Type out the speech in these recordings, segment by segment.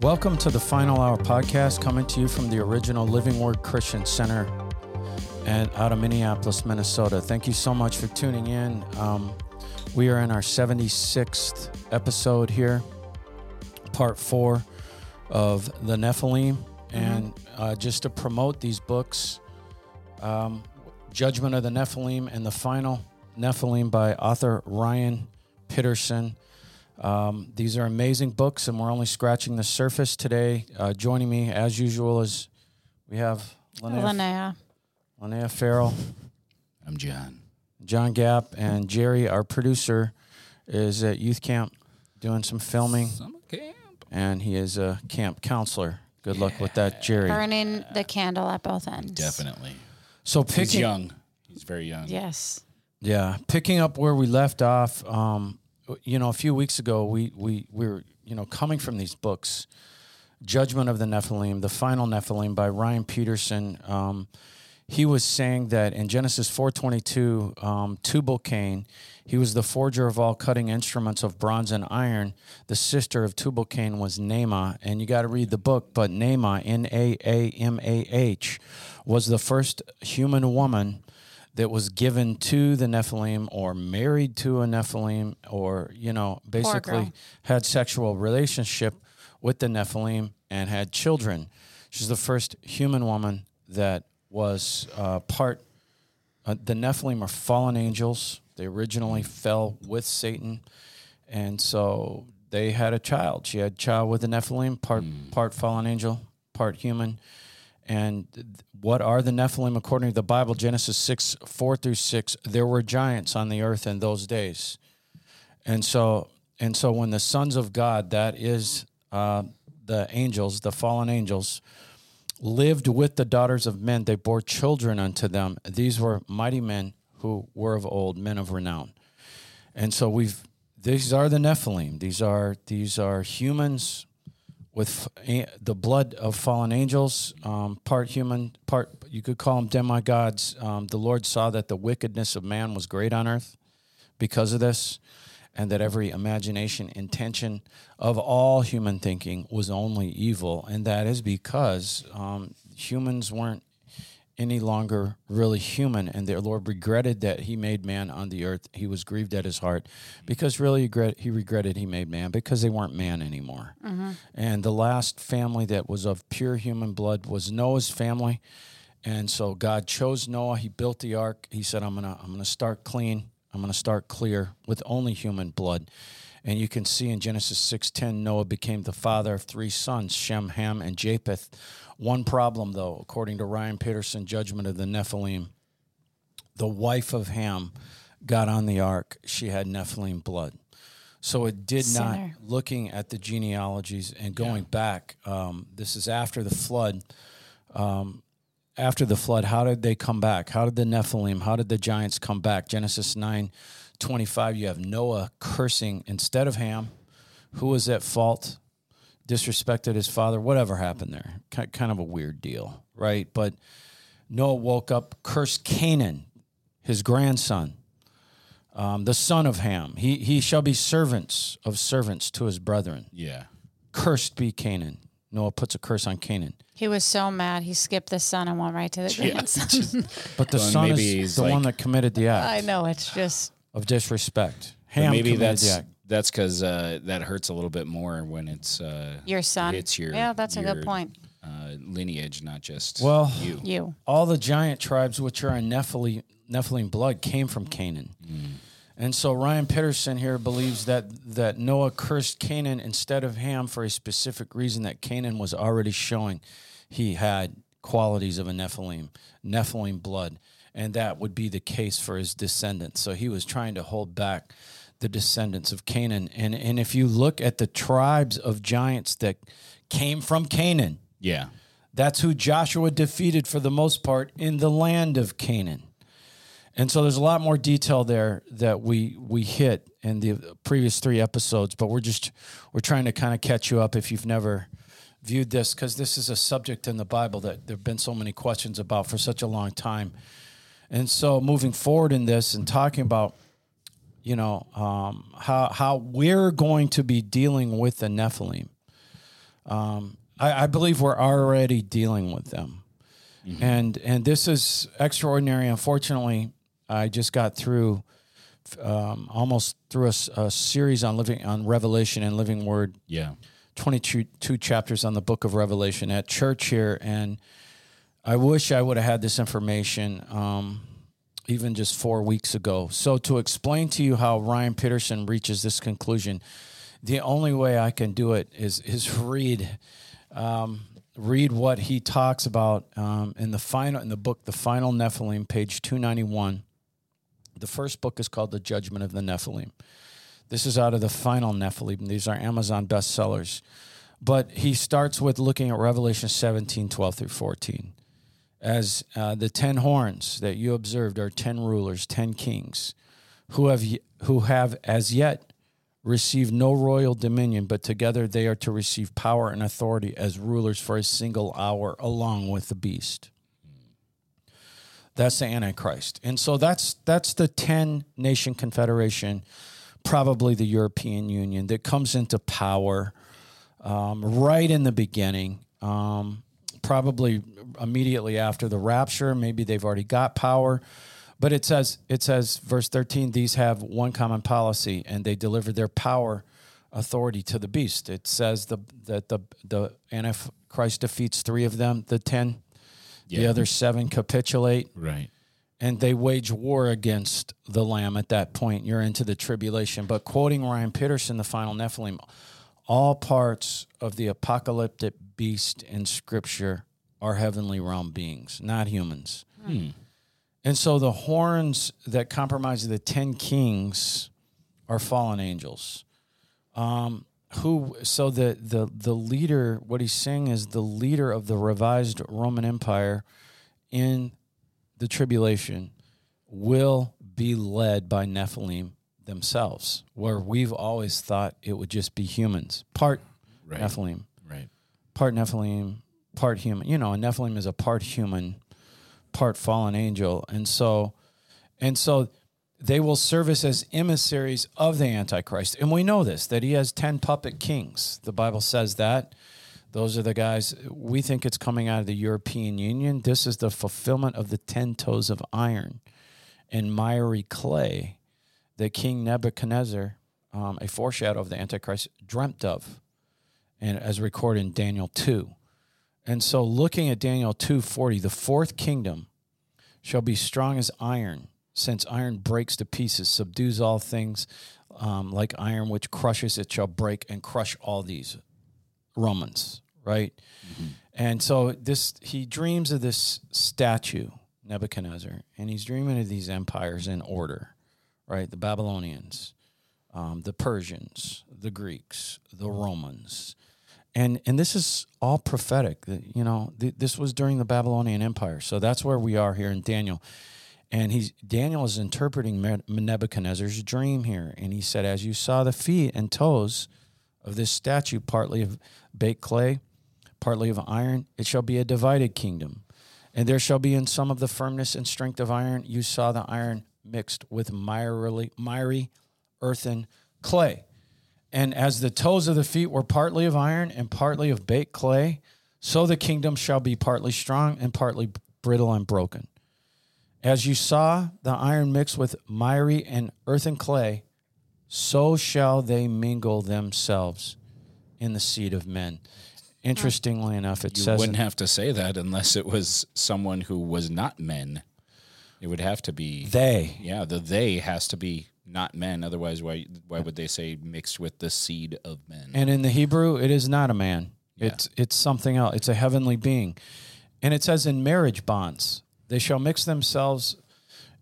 Welcome to the Final Hour podcast, coming to you from the original Living Word Christian Center and out of Minneapolis, Minnesota. Thank you so much for tuning in. We are in our 76th episode here, part 4 of the Nephilim. Mm-hmm. And just to promote these books, Judgment of the Nephilim and the Final Nephilim by author Ryan Pitterson. These are amazing books, and we're only scratching the surface today. Joining me, as usual, is we have Linnea Farrell. I'm John Gap, and Jerry, our producer, is at youth camp doing some filming. Summer camp. And he is a camp counselor. Good luck with that, Jerry. Burning the candle at both ends. Definitely. So he's young. He's very young. Yes. Yeah. Picking up where we left off, a few weeks ago, we were, coming from these books, Judgment of the Nephilim, The Final Nephilim by Ryan Pitterson. He was saying that in Genesis 4:22, Tubal Cain, he was the forger of all cutting instruments of bronze and iron. The sister of Tubal Cain was Naamah, and you got to read the book, but Naamah, N-A-A-M-A-H, was the first human woman that was given to the Nephilim or married to a Nephilim or, basically had sexual relationship with the Nephilim and had children. She's the first human woman that was the Nephilim are fallen angels. They originally fell with Satan, and so they had a child. She had a child with the Nephilim, part fallen angel, part human. And what are the Nephilim according to the Bible? Genesis 6:4-6, there were giants on the earth in those days. And so when the sons of God, that is the angels, the fallen angels, lived with the daughters of men, they bore children unto them. These were mighty men who were of old, men of renown. And so these are the Nephilim. These are humans with the blood of fallen angels, part human, part, you could call them demigods. The Lord saw that the wickedness of man was great on earth because of this, and that every imagination, intention of all human thinking was only evil. And that is because humans weren't any longer really human, and their Lord regretted that he made man on the earth. He was grieved at his heart because he regretted he made man because they weren't man anymore. Mm-hmm. And the last family that was of pure human blood was Noah's family. And so God chose Noah. He built the ark. He said, I'm gonna start clean. I'm gonna start clear with only human blood. And you can see in Genesis 6:10, Noah became the father of 3 sons, Shem, Ham, and Japheth. One problem, though, according to Ryan Pitterson, Judgment of the Nephilim, the wife of Ham got on the ark. She had Nephilim blood. So it did Sinner. Not, looking at the genealogies and going back, this is after the flood. After the flood, how did they come back? How did the Nephilim, how did the giants come back? Genesis 9:25, you have Noah cursing instead of Ham, who was at fault, disrespected his father, whatever happened there. Kind of a weird deal, right? But Noah woke up, cursed Canaan, his grandson, the son of Ham. He shall be servants of servants to his brethren. Yeah. Cursed be Canaan. Noah puts a curse on Canaan. He was so mad, he skipped the son and went right to the grandson. But the son is the one that committed the act. I know, it's just... of disrespect. Ham maybe that's because that hurts a little bit more when it's... your son. It's your, that's a good point. Lineage, not just you. All the giant tribes which are in Nephilim blood came from Canaan. Mm. And so Ryan Pitterson here believes that Noah cursed Canaan instead of Ham for a specific reason, that Canaan was already showing he had qualities of a Nephilim blood, and that would be the case for his descendants. So he was trying to hold back the descendants of Canaan. And if you look at the tribes of giants that came from Canaan, that's who Joshua defeated for the most part in the land of Canaan. And so there's a lot more detail there that we hit in the previous 3 episodes, but we're trying to kind of catch you up if you've never viewed this, because this is a subject in the Bible that there have been so many questions about for such a long time. And so moving forward in this and talking about, how we're going to be dealing with the Nephilim. I believe we're already dealing with them. Mm-hmm. And this is extraordinary. Unfortunately, I just got through almost through a series on Revelation and Living Word. Yeah. 22 chapters on the book of Revelation at church here. And I wish I would have had this information even just 4 weeks ago. So to explain to you how Ryan Pitterson reaches this conclusion, the only way I can do it is read what he talks about in the book, The Final Nephilim, page 291. The first book is called The Judgment of the Nephilim. This is out of the Final Nephilim. These are Amazon bestsellers. But he starts with looking at Revelation 17:12 through 14. As the 10 horns that you observed are 10 rulers, 10 kings, who have as yet received no royal dominion, but together they are to receive power and authority as rulers for a single hour, along with the beast. That's the Antichrist. And so that's the 10-nation confederation, probably the European Union, that comes into power right in the beginning, probably immediately after the rapture. Maybe they've already got power. But it says, verse 13, these have one common policy, and they deliver their power, authority to the beast. It says that the Antichrist defeats 3 of them, the 10. Yeah. The other 7 capitulate. Right. And they wage war against the Lamb at that point. You're into the tribulation. But quoting Ryan Pitterson, The Final Nephilim, all parts of the apocalyptic beast in Scripture are heavenly realm beings, not humans. Hmm. And so the horns that comprise the 10 kings are fallen angels. So the leader, what he's saying is the leader of the revised Roman Empire in the tribulation will be led by Nephilim themselves, where we've always thought it would just be humans. Part right. Nephilim. Right. Part Nephilim, part human. You know, a Nephilim is a part human, part fallen angel. And so they will service as emissaries of the Antichrist. And we know this, that he has 10 puppet kings. The Bible says that. Those are the guys. We think it's coming out of the European Union. This is the fulfillment of the 10 toes of iron and miry clay that King Nebuchadnezzar, a foreshadow of the Antichrist, dreamt of, and as recorded in Daniel 2. And so looking at Daniel 2:40, the fourth kingdom shall be strong as iron, since iron breaks to pieces, subdues all things, like iron which crushes, it shall break and crush all these Romans, right? Mm-hmm. And so he dreams of this statue, Nebuchadnezzar, and he's dreaming of these empires in order, right? The Babylonians, the Persians, the Greeks, the Romans. And this is all prophetic. You know, this was during the Babylonian Empire. So that's where we are here in Daniel. And Daniel is interpreting Nebuchadnezzar's dream here. And he said, as you saw the feet and toes of this statue, partly of baked clay, partly of iron, it shall be a divided kingdom. And there shall be in some of the firmness and strength of iron. You saw the iron mixed with miry earthen clay. And as the toes of the feet were partly of iron and partly of baked clay, so the kingdom shall be partly strong and partly brittle and broken. As you saw the iron mixed with miry and earthen clay, so shall they mingle themselves in the seed of men. Interestingly enough, it says... You wouldn't have to say that unless it was someone who was not men. It would have to be... They. Yeah, the they has to be... not men, otherwise why would they say mixed with the seed of men? And in the Hebrew, it is not a man. Yeah. It's something else. It's a heavenly being. And it says in marriage bonds, they shall mix themselves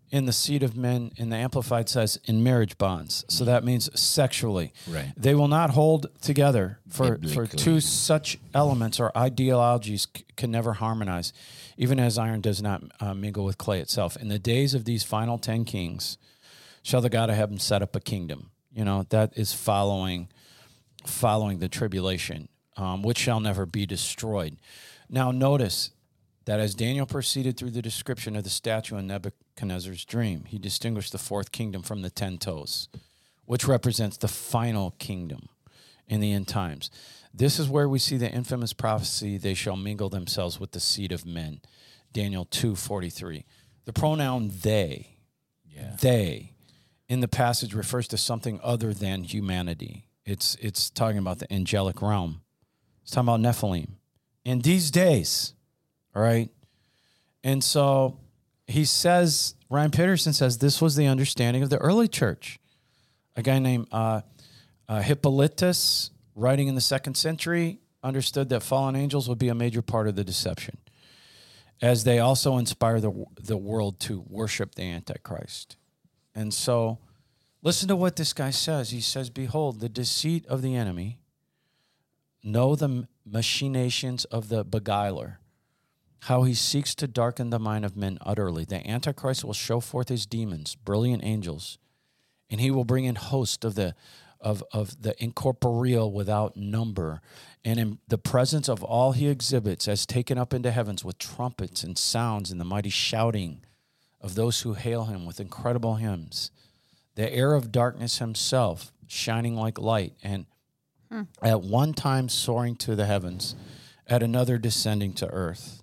in the seed of men, and the Amplified says in marriage bonds. So that means sexually. Right. They will not hold together, for two such elements or ideologies can never harmonize, even as iron does not mingle with clay itself. In the days of these final 10 kings... shall the God of heaven set up a kingdom? You know, that is following the tribulation, which shall never be destroyed. Now, notice that as Daniel proceeded through the description of the statue in Nebuchadnezzar's dream, he distinguished the fourth kingdom from the 10 toes, which represents the final kingdom in the end times. This is where we see the infamous prophecy, they shall mingle themselves with the seed of men. Daniel 2:43. The pronoun they, they, in the passage refers to something other than humanity. It's talking about the angelic realm. It's talking about Nephilim. In these days, all right? And so he says, Ryan Pitterson says, this was the understanding of the early church. A guy named Hippolytus, writing in the 2nd century, understood that fallen angels would be a major part of the deception, as they also inspire the world to worship the Antichrist. And so listen to what this guy says. He says, behold, the deceit of the enemy, know the machinations of the beguiler, how he seeks to darken the mind of men utterly. The Antichrist will show forth his demons, brilliant angels, and he will bring in hosts of the incorporeal without number, and in the presence of all he exhibits as taken up into heavens with trumpets and sounds and the mighty shouting of those who hail him with incredible hymns. The heir of darkness himself shining like light, and at one time soaring to the heavens, at another descending to earth,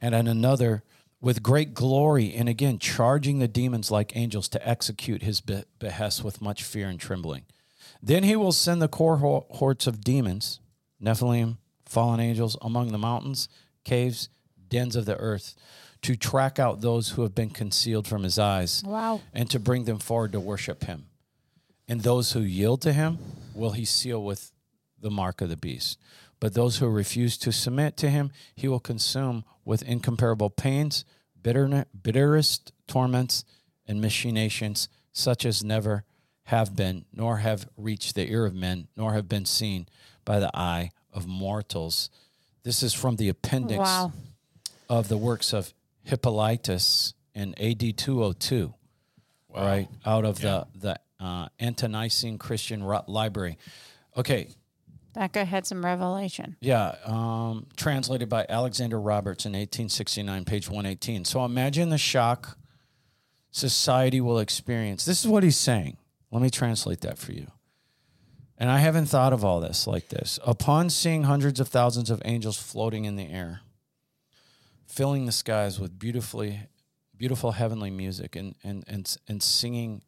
and at another with great glory, and again charging the demons like angels to execute his behest with much fear and trembling. Then he will send the cohorts of demons, Nephilim, fallen angels, among the mountains, caves, dens of the earth, to track out those who have been concealed from his eyes, and to bring them forward to worship him. And those who yield to him will he seal with the mark of the beast. But those who refuse to submit to him, he will consume with incomparable pains, bitterest torments, and machinations such as never have been, nor have reached the ear of men, nor have been seen by the eye of mortals. This is from the appendix of the works of Hippolytus in AD 202, right, out of the Antonicene Christian Library. Okay. That guy had some revelation. Yeah, translated by Alexander Roberts in 1869, page 118. So imagine the shock society will experience. This is what he's saying. Let me translate that for you. And I haven't thought of all this like this. Upon seeing hundreds of thousands of angels floating in the air, filling the skies with beautiful heavenly music and singing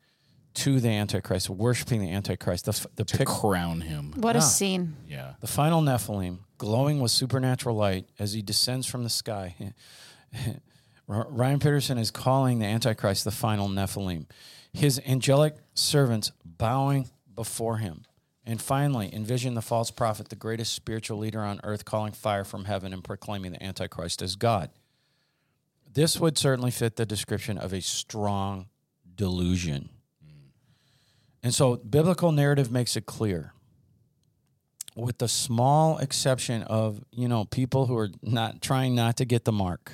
to the Antichrist, worshiping the Antichrist, to crown him. What a scene. Yeah. The final Nephilim, glowing with supernatural light as he descends from the sky. Ryan Pitterson is calling the Antichrist the final Nephilim, his angelic servants bowing before him. And finally, envision the false prophet, the greatest spiritual leader on earth, calling fire from heaven and proclaiming the Antichrist as God. This would certainly fit the description of a strong delusion. And so biblical narrative makes it clear, with the small exception of, people who are not trying to get the mark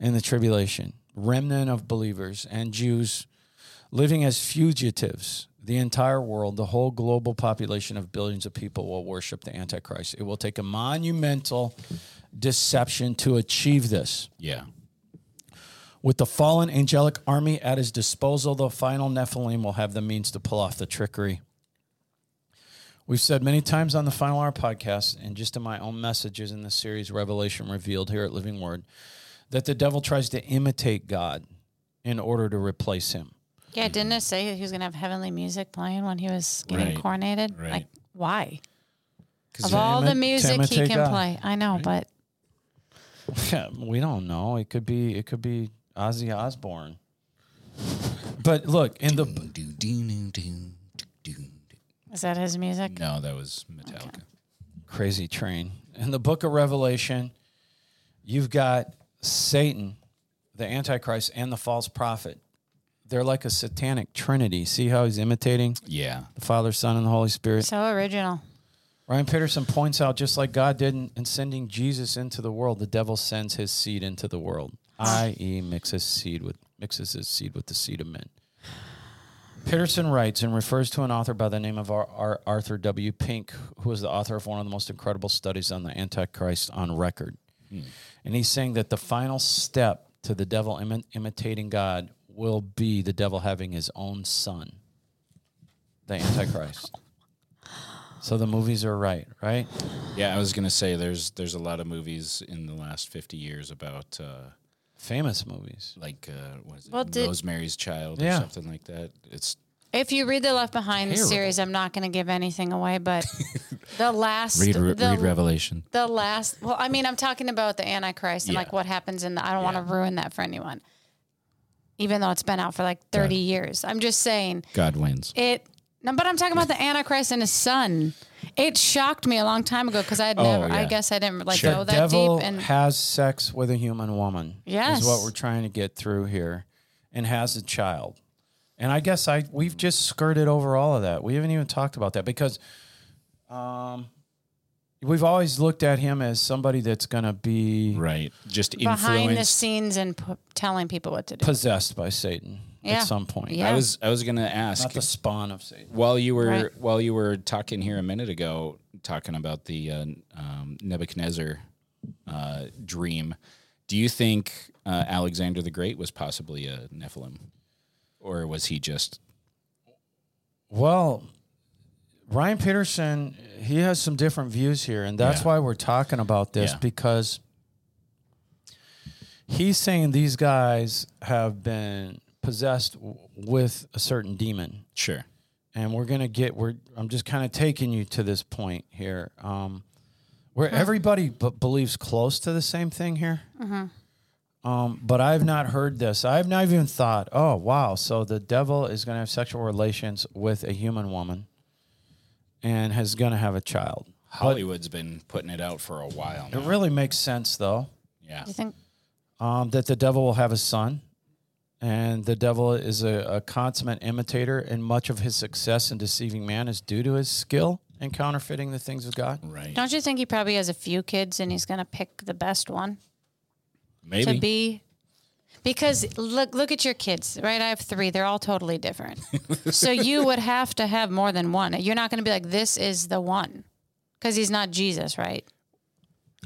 in the tribulation, remnant of believers and Jews living as fugitives, the entire world, the whole global population of billions of people will worship the Antichrist. It will take a monumental deception to achieve this. Yeah. With the fallen angelic army at his disposal, the final Nephilim will have the means to pull off the trickery. We've said many times on the Final Hour podcast, and just in my own messages in the series Revelation Revealed here at Living Word, that the devil tries to imitate God in order to replace him. Yeah, didn't it say that he was going to have heavenly music playing when he was getting coronated? Right. Like, why? Of all the music he can play. I know, but... Yeah, we don't know. It could be Ozzy Osbourne. But look, in the... Is that his music? No, that was Metallica. Okay. Crazy Train. In the book of Revelation, you've got Satan, the Antichrist, and the false prophet. They're like a satanic trinity. See how he's imitating? Yeah. The Father, Son, and the Holy Spirit. So original. Ryan Pitterson points out, just like God did in sending Jesus into the world, the devil sends his seed into the world, i.e. mixes his seed with the seed of men. Pitterson writes and refers to an author by the name of Arthur W. Pink, who is the author of one of the most incredible studies on the Antichrist on record. And he's saying that the final step to the devil imitating God will be the devil having his own son, the Antichrist. So the movies are right, right? Yeah, I was going to say there's a lot of movies in the last 50 years about... famous movies. Like, what is it? Well, Rosemary's Child or something like that. It's... If you read the Left Behind series, I'm not going to give anything away, but the last... read Revelation. The last... Well, I mean, I'm talking about the Antichrist and, like, what happens in the... I don't want to ruin that for anyone, even though it's been out for, like, 30 years. I'm just saying... God wins. No, but I'm talking about the Antichrist and his son. It shocked me a long time ago because I had never... I guess I didn't, like, go that devil deep. And has sex with a human woman. Yes. Is what we're trying to get through here. And has a child. And I guess we've just skirted over all of that. We haven't even talked about that because we've always looked at him as somebody that's going to be... Right. Just behind the scenes and telling people what to do. Possessed by Satan at some point. Yeah. I was going to ask... Not the spawn of Satan. While you were talking here a minute ago, talking about the Nebuchadnezzar dream, do you think Alexander the Great was possibly a Nephilim? Or was he just... Well, Ryan Pitterson, he has some different views here, and that's why we're talking about this, because he's saying these guys have been possessed with a certain demon. Sure. And we're going to get... I'm just kind of taking you to this point here, where everybody believes close to the same thing here. Mm-hmm. But I've not heard this. I've not even thought, oh, wow, so the devil is going to have sexual relations with a human woman and is going to have a child. Hollywood's been putting it out for a while now. It really makes sense, though. Yeah. You think? That the devil will have a son, and the devil is a consummate imitator, and much of his success in deceiving man is due to his skill in counterfeiting the things of God. Right. Don't you think he probably has a few kids, and he's going to pick the best one? Maybe. To be, because look at your kids, right? I have 3. They're all totally different. So you would have to have more than one. You're not going to be like, this is the one, because he's not Jesus, right?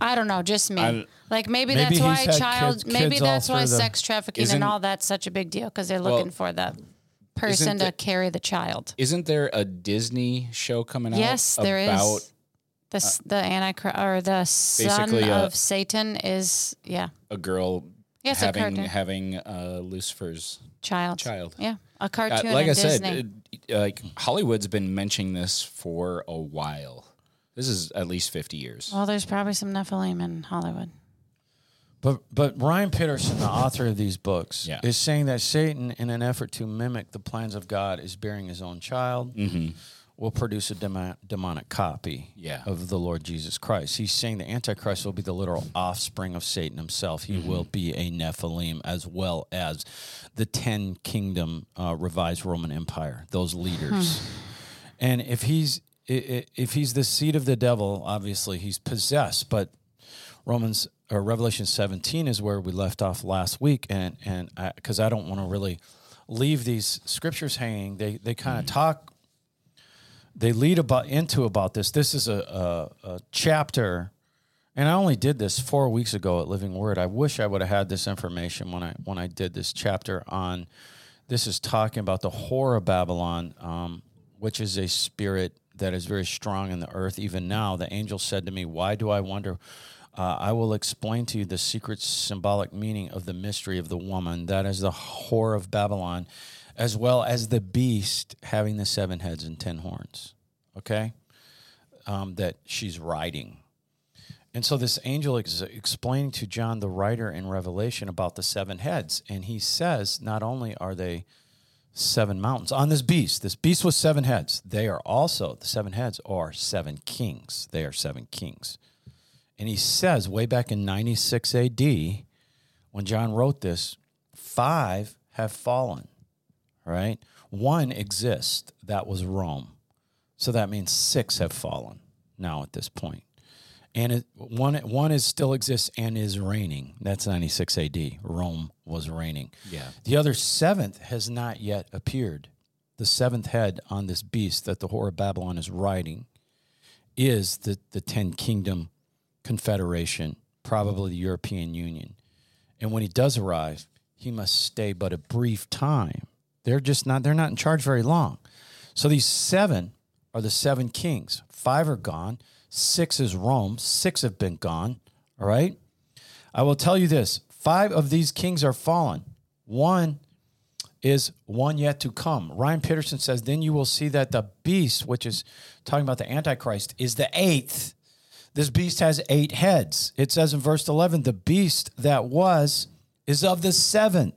I don't know, just me. Maybe that's why sex trafficking and all that's such a big deal, because they're looking for the person to carry the child. Isn't there a Disney show coming out? Yes, there is. The Antichrist, or the son of Satan, is a girl having Lucifer's child. Yeah, a cartoon. Like I said, like Hollywood's been mentioning this for a while. This is at least 50 years. Well, there's probably some Nephilim in Hollywood. But Ryan Pitterson, the author of these books, is saying that Satan, in an effort to mimic the plans of God, is bearing his own child. Mm-hmm. Will produce a demonic copy of the Lord Jesus Christ. He's saying the Antichrist will be the literal offspring of Satan himself. He will be a Nephilim, as well as the 10 kingdom revised Roman Empire, those leaders. And if he's the seed of the devil, obviously he's possessed. But Revelation 17 is where we left off last week, and because I don't want to really leave these scriptures hanging, they kind of talk. They lead about this. This is a chapter, and I only did this 4 weeks ago at Living Word. I wish I would have had this information when I did this chapter on. This is talking about the whore of Babylon, which is a spirit that is very strong in the earth. Even now, the angel said to me, "Why do I wonder? I will explain to you the secret symbolic meaning of the mystery of the woman. That is the whore of Babylon, as well as the beast having the 7 heads and 10 horns, okay, that she's riding." And so this angel is explaining to John, the writer in Revelation, about the 7 heads. And he says not only are they 7 mountains on this beast. This beast with 7 heads. They are also, the 7 heads are 7 kings. They are 7 kings. And he says way back in 96 AD, when John wrote this, 5 have fallen. Right? 1 exists. That was Rome. So that means 6 have fallen now at this point. And one is still exists and is reigning. That's 96 AD. Rome was reigning. Yeah. The other 7th has not yet appeared. The 7th head on this beast that the whore of Babylon is riding is the 10 kingdom confederation, probably the European Union. And when he does arrive, he must stay but a brief time. They're not in charge very long. So these 7 are the seven kings. 5 are gone. 6 is Rome. 6 have been gone. All right. I will tell you this. 5 of these kings are fallen. 1 is one yet to come. Ryan Pitterson says, then you will see that the beast, which is talking about the Antichrist, is the 8th. This beast has 8 heads. It says in verse 11, the beast that was is of the 7th.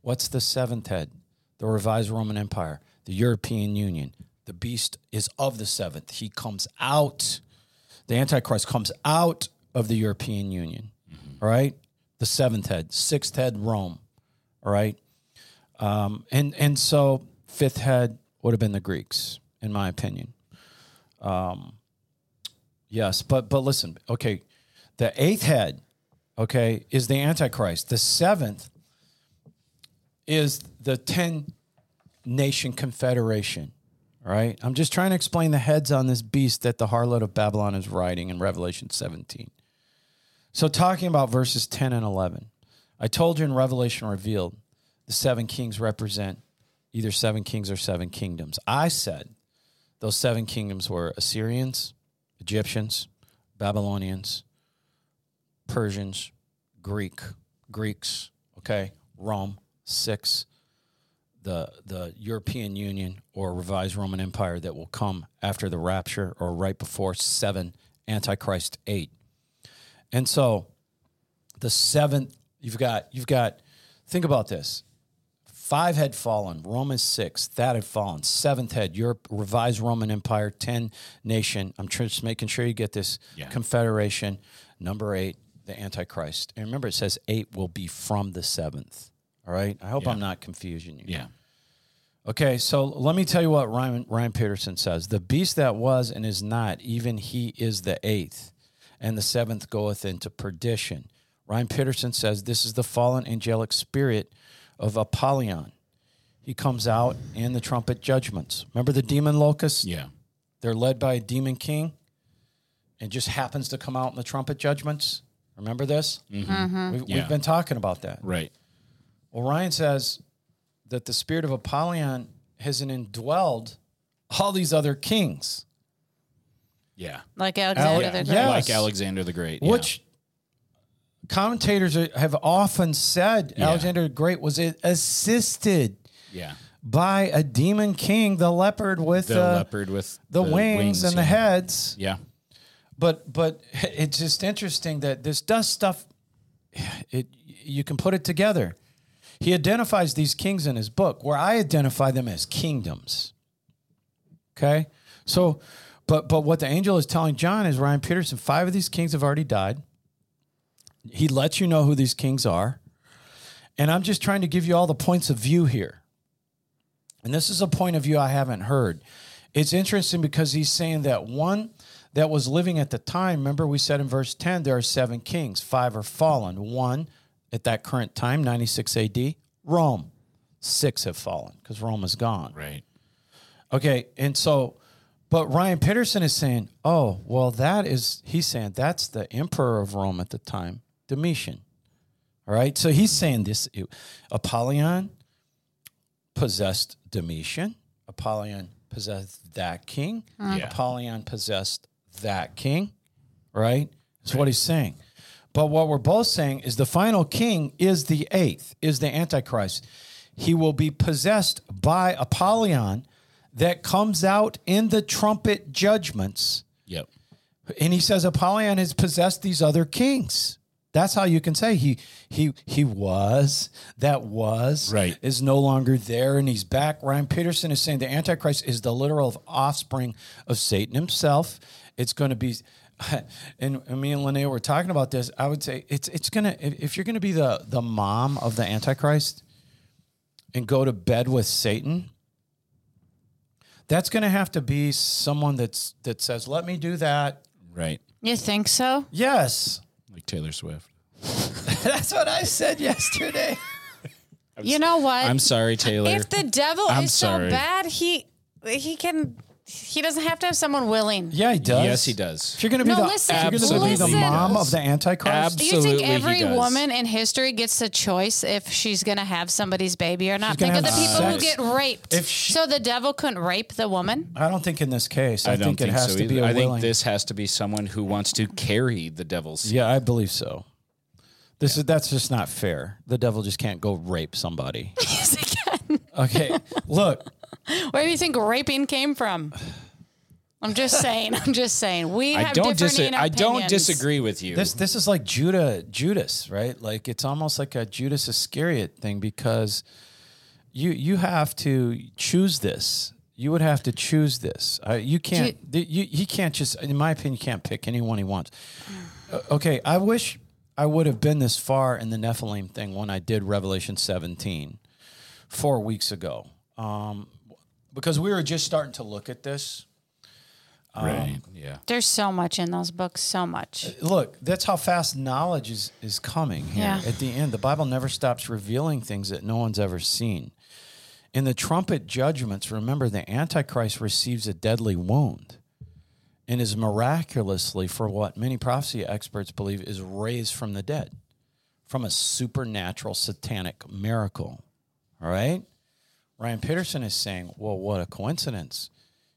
What's the 7th head? The revised Roman Empire, the European Union. The beast is of the 7th. He comes out. The Antichrist comes out of the European Union. Mm-hmm. All right? The 7th head. 6th head, Rome. All right? And so 5th head would have been the Greeks, in my opinion. Yes, but listen, okay, the 8th head, okay, is the Antichrist. The 7th is the 10-nation confederation, all right? I'm just trying to explain the heads on this beast that the harlot of Babylon is riding in Revelation 17. So talking about verses 10 and 11, I told you in Revelation Revealed, the 7 kings represent either 7 kings or 7 kingdoms. I said those 7 kingdoms were Assyrians, Egyptians, Babylonians, Persians, Greeks, okay, Rome, 6, the European Union or revised Roman Empire that will come after the rapture or right before 7, Antichrist 8. And so the 7th, you've got think about this. 5 had fallen. Rome is 6. That had fallen. 7th head, Europe, revised Roman Empire, 10-nation. I'm just making sure you get this. Yeah. Confederation. Number 8, the Antichrist. And remember, it says 8 will be from the 7th. All right? I hope I'm not confusing you. Yeah. Okay, so let me tell you what Ryan Pitterson says. The beast that was and is not, even he is the 8th, and the 7th goeth into perdition. Ryan Pitterson says this is the fallen angelic spirit of Apollyon. He comes out in the trumpet judgments. Remember the demon locusts? Yeah. They're led by a demon king and just happens to come out in the trumpet judgments. Remember this? Mm-hmm. Mm-hmm. We've been talking about that. Right. Well, Ryan says that the spirit of Apollyon has indwelled all these other kings. Yeah. Like Alexander the Great. Yes. Like Alexander the Great. Yeah. Which commentators have often said Alexander the Great was assisted by a demon king, the leopard with the wings and the heads. Yeah. But it's just interesting that this dust stuff, you can put it together. He identifies these kings in his book, where I identify them as kingdoms. Okay? So, but what the angel is telling John is, Ryan Pitterson, 5 of these kings have already died. He lets you know who these kings are. And I'm just trying to give you all the points of view here. And this is a point of view I haven't heard. It's interesting because he's saying that one that was living at the time, remember we said in verse 10, there are 7 kings, 5 are fallen. 1 at that current time, 96 AD, Rome. 6 have fallen because Rome is gone. Right. Okay, and so, but Ryan Pitterson is saying, oh, well, he's saying that's the emperor of Rome at the time. Domitian, all right? So he's saying this, Apollyon possessed Domitian. Apollyon possessed that king. Yeah. Apollyon possessed that king, right? That's what he's saying. But what we're both saying is the final king is the 8th, is the Antichrist. He will be possessed by Apollyon that comes out in the trumpet judgments. Yep. And he says Apollyon has possessed these other kings. That's how you can say he was, that was, is no longer there, and he's back. Ryan Pitterson is saying the Antichrist is the literal offspring of Satan himself. It's going to be, and me and Linnea were talking about this, I would say it's going to, if you're going to be the mom of the Antichrist and go to bed with Satan, that's going to have to be someone that says, let me do that. Right. You think so? Yes. Like Taylor Swift. That's what I said yesterday. You know what? I'm sorry, Taylor. If the devil is so bad, he can He doesn't have to have someone willing. Yeah, he does. Yes, he does. If you're going to be the mom of the Antichrist. Absolutely, do you think every woman in history gets a choice if she's going to have somebody's baby or not? Think of the people who get raped. So the devil couldn't rape the woman? I don't think in this case. I think this has to be someone who wants to carry the devil's. Yeah, I believe so. That's just not fair. The devil just can't go rape somebody. Yes, he can. Okay, look. Where do you think raping came from? I'm just saying. I don't disagree with you. This is like Judas, right? Like it's almost like a Judas Iscariot thing because you have to choose this. You would have to choose this. He can't just, in my opinion, can't pick anyone he wants. Okay, I wish I would have been this far in the Nephilim thing when I did Revelation 17 4 weeks ago. Because we were just starting to look at this. Right, yeah. There's so much in those books, so much. Look, that's how fast knowledge is coming here. Yeah. At the end, the Bible never stops revealing things that no one's ever seen. In the trumpet judgments, remember, the Antichrist receives a deadly wound and is miraculously, for what many prophecy experts believe, is raised from the dead, from a supernatural satanic miracle, all right? Ryan Pitterson is saying, well, what a coincidence.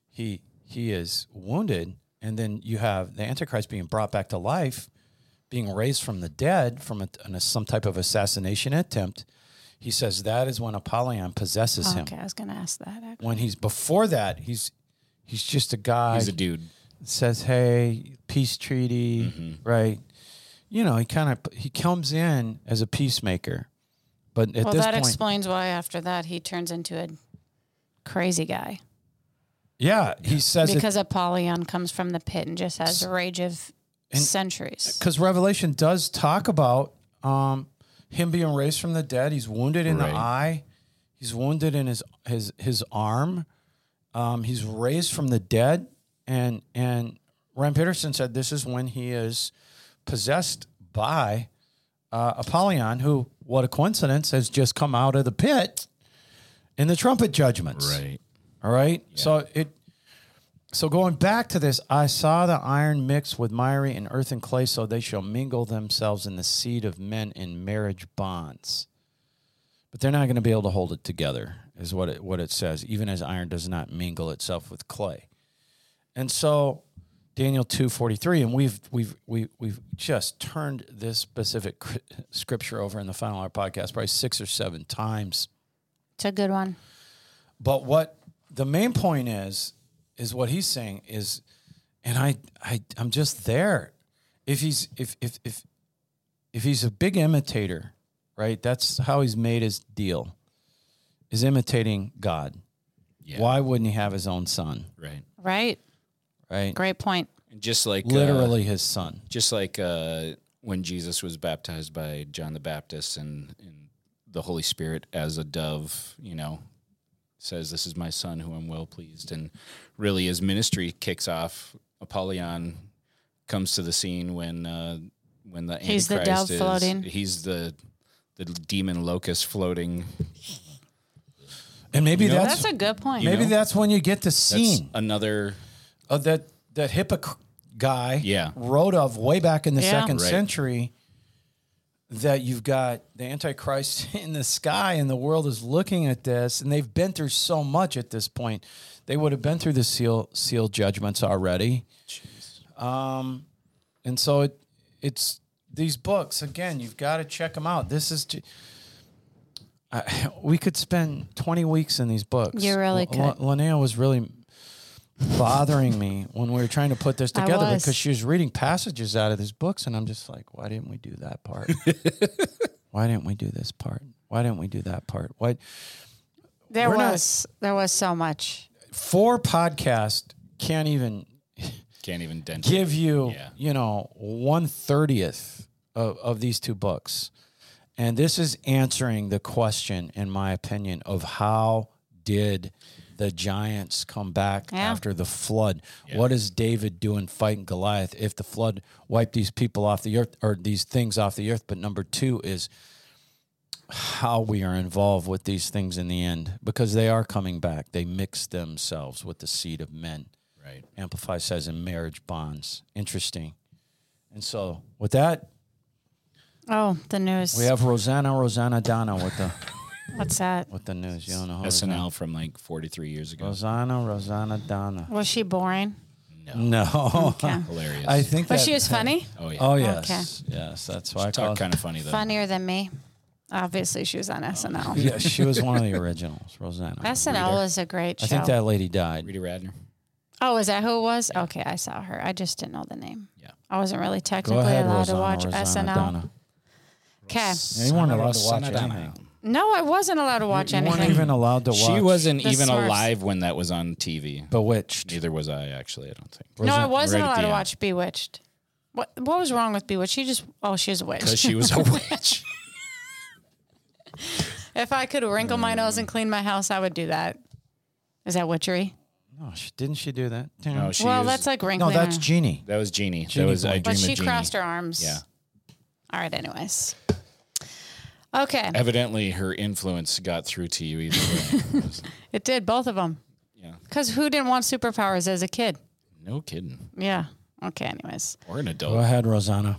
He is wounded, and then you have the Antichrist being brought back to life, being raised from the dead from some type of assassination attempt. He says that is when Apollyon possesses him. Okay, I was going to ask that. Actually. When he's before that, he's just a guy. He's a dude. Says, hey, peace treaty, right? You know, he comes in as a peacemaker. But at this point, that explains why after that he turns into a crazy guy. Yeah, he says because Apollyon comes from the pit and just has a rage of centuries. Because Revelation does talk about him being raised from the dead. He's wounded in the eye. He's wounded in his arm. He's raised from the dead, and Ryan Pitterson said this is when he is possessed by Apollyon, who, what a coincidence, has just come out of the pit in the trumpet judgments. Right. All right? Yeah. So going back to this, I saw the iron mixed with miry and earth and clay, so they shall mingle themselves in the seed of men in marriage bonds. But they're not going to be able to hold it together, is what it says, even as iron does not mingle itself with clay. And so Daniel 2:43, and we've just turned this specific scripture over in the Final Hour podcast probably 6 or 7 times. It's a good one. But what the main point is what he's saying is, and I'm just there. If he's a big imitator, right? That's how he's made his deal, is imitating God. Yeah. Why wouldn't he have his own son? Right. Right. Right. Great point. Just like literally his son. Just like when Jesus was baptized by John the Baptist and the Holy Spirit as a dove, you know, says, this is my son who I'm well pleased. And really his ministry kicks off. Apollyon comes to the scene when the Antichrist is. He's the dove floating. He's the demon locust floating. And maybe that's a good point. Maybe that's when you get the scene. That's another... That hypocrite guy wrote of way back in the second century, that you've got the Antichrist in the sky and the world is looking at this, and they've been through so much at this point. They would have been through the seal judgments already. Jeez. And so it's these books, again, you've got to check them out. This is... we could spend 20 weeks in these books. You really could. Linnea was really... bothering me when we were trying to put this together because she was reading passages out of these books, and I'm just like, why didn't we do that part? Why didn't we do this part? Why didn't we do that part? Why? There was so much. 4 podcasts can't even dent give it. You know, 1/30 of these 2 books, and this is answering the question, in my opinion, of how did the giants come back after the flood. Yeah. What is David doing fighting Goliath if the flood wiped these people off the earth, or these things off the earth? But number 2 is how we are involved with these things in the end, because they are coming back. They mix themselves with the seed of men. Right. Amplify says in marriage bonds. Interesting. And so with that. Oh, the news. We have Rosanna Donna with the. What's that? With the news. You don't know who SNL from like 43 years ago. Rosanna Donna. Was she boring? No. Okay. Hilarious. I think that, but she was funny? Oh, yeah. Oh, yes. Okay. Yes, that's why she talked kind of funny, though. Funnier than me. Obviously, she was on SNL. Yeah, she was one of the originals, Rosanna. SNL was a great show. I think that lady died. Rita Radner. Oh, is that who it was? Yeah. Okay, I saw her. I just didn't know the name. Yeah. I wasn't really technically allowed to watch SNL. Okay. Yeah, you weren't allowed to watch anything. No, I wasn't allowed to watch anything. You weren't even allowed to watch. She wasn't even alive when that was on TV. Bewitched. Neither was I, actually, I don't think. No, I wasn't allowed to watch Bewitched. What was wrong with Bewitched? She was a witch. Because she was a witch. If I could wrinkle my nose and clean my house, I would do that. Is that witchery? No, didn't she do that? No, she that's like wrinkling. No, that's Genie. That was Genie. That was I Dream of Genie. But she crossed her arms. Yeah. All right, anyways. Okay. Evidently, her influence got through to you either way. It did, both of them. Yeah. Because who didn't want superpowers as a kid? No kidding. Yeah. Okay, anyways. Or an adult. Go ahead, Rosanna.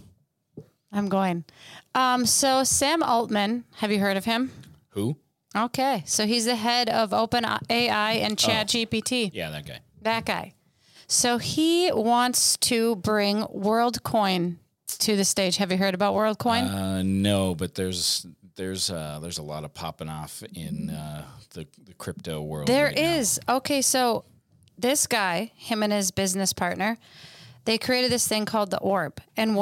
I'm going. So Sam Altman, have you heard of him? Who? Okay. So he's the head of OpenAI and ChatGPT. Yeah, that guy. So he wants to bring Worldcoin to the stage. Have you heard about Worldcoin? No, but there's a lot of popping off in the crypto world. There is. Now. Okay, so this guy, him and his business partner, they created this thing called the orb. And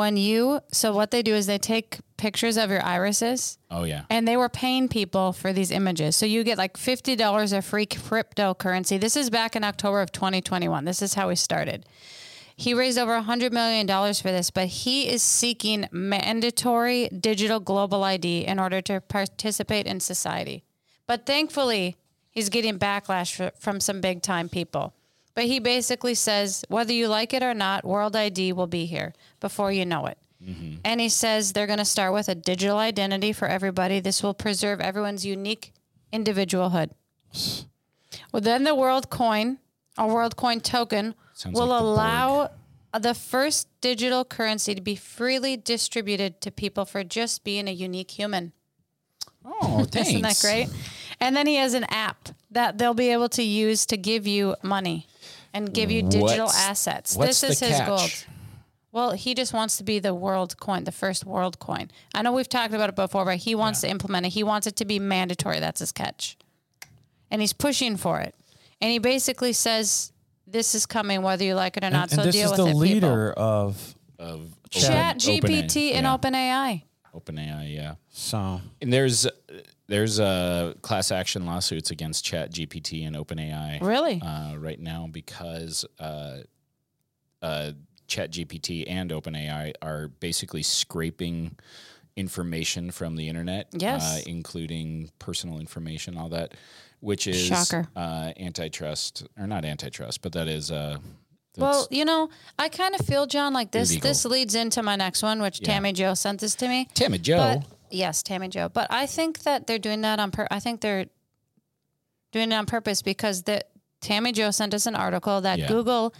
so what they do is they take pictures of your irises. Oh, yeah. And they were paying people for these images. So you get like $50 of free cryptocurrency. This is back in October of 2021. This is how we started. He raised over $100 million for this, but he is seeking mandatory digital global ID in order to participate in society. But thankfully, he's getting backlash from some big-time people. But he basically says, whether you like it or not, World ID will be here before you know it. Mm-hmm. And he says they're going to start with a digital identity for everybody. This will preserve everyone's unique individualhood. Well, then the WorldCoin token will allow the first digital currency to be freely distributed to people for just being a unique human. Oh, thanks. Isn't that great? And then he has an app that they'll be able to use to give you money and give you digital assets. This is his goal. Well, he just wants to be the world coin, the first world coin. I know we've talked about it before, but he wants to implement it. He wants it to be mandatory. That's his catch. And he's pushing for it. And he basically says, this is coming whether you like it or not, so deal with it, people. This is the leader of ChatGPT and OpenAI. OpenAI, yeah. So, and there's class action lawsuits against ChatGPT and OpenAI. Really? Right now, because ChatGPT and OpenAI are basically scraping information from the internet, including personal information, all that, which is antitrust, or not antitrust, but that is... well, you know, I kind of feel, John, like this illegal. This leads into my next one, which Tammy Joe sent this to me. Tammy Joe? Yes, Tammy Joe. But I think that they're doing that on purpose. I think they're doing it on purpose because Tammy Joe sent us an article that Google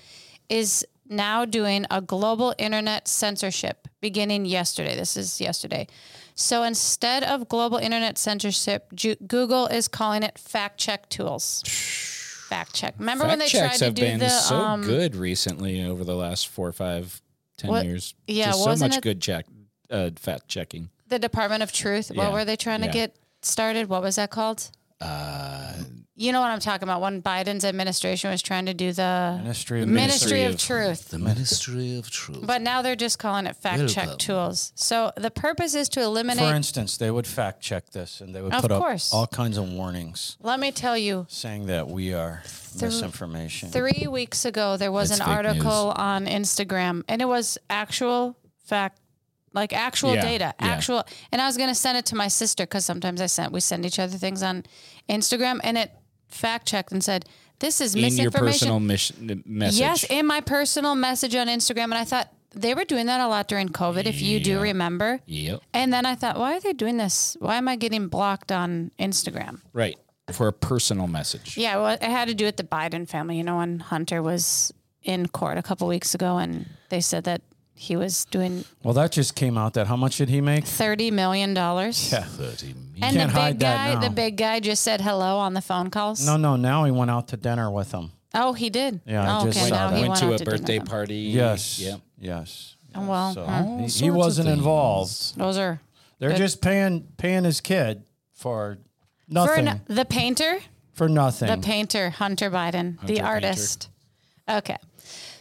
is now doing a global internet censorship beginning yesterday. This is yesterday. So instead of global internet censorship, Google is calling it fact-check tools. Fact check. Remember when they tried to do the... Fact checks have been so good recently over the last 4, 5, 10 years. Yeah, just so much good fact checking. The Department of Truth. What were they trying to get started? What was that called? You know what I'm talking about. When Biden's administration was trying to do the... Ministry of Truth. The Ministry of Truth. But now they're just calling it fact check tools. So the purpose is to eliminate... For instance, they would fact check this and they would put up all kinds of warnings. Let me tell you... Saying that we are misinformation. 3 weeks ago, there was an article on Instagram and it was actual fact, like actual data, actual... And I was going to send it to my sister because sometimes we send each other things on Instagram and it... fact checked and said, this is misinformation. In your personal message. Yes, in my personal message on Instagram. And I thought, They were doing that a lot during COVID, if you do remember. Yep. And then I thought, why are they doing this? Why am I getting blocked on Instagram? Right. For a personal message. Yeah, well, it had to do with the Biden family. You know, when Hunter was in court a couple weeks ago, and they said that he was doing... Well, that just came out that how much did he make? $30 million. Yeah. $30 million. And the big guy just said hello on the phone calls. No, now he went out to dinner with them. Oh, he did? Yeah, I just saw that. Went to a birthday party. Yes. Yep. Yes. Well, so he wasn't involved. Those are... They're good. Just paying his kid for nothing. The painter? For nothing. The painter, Hunter Biden, the artist. Okay.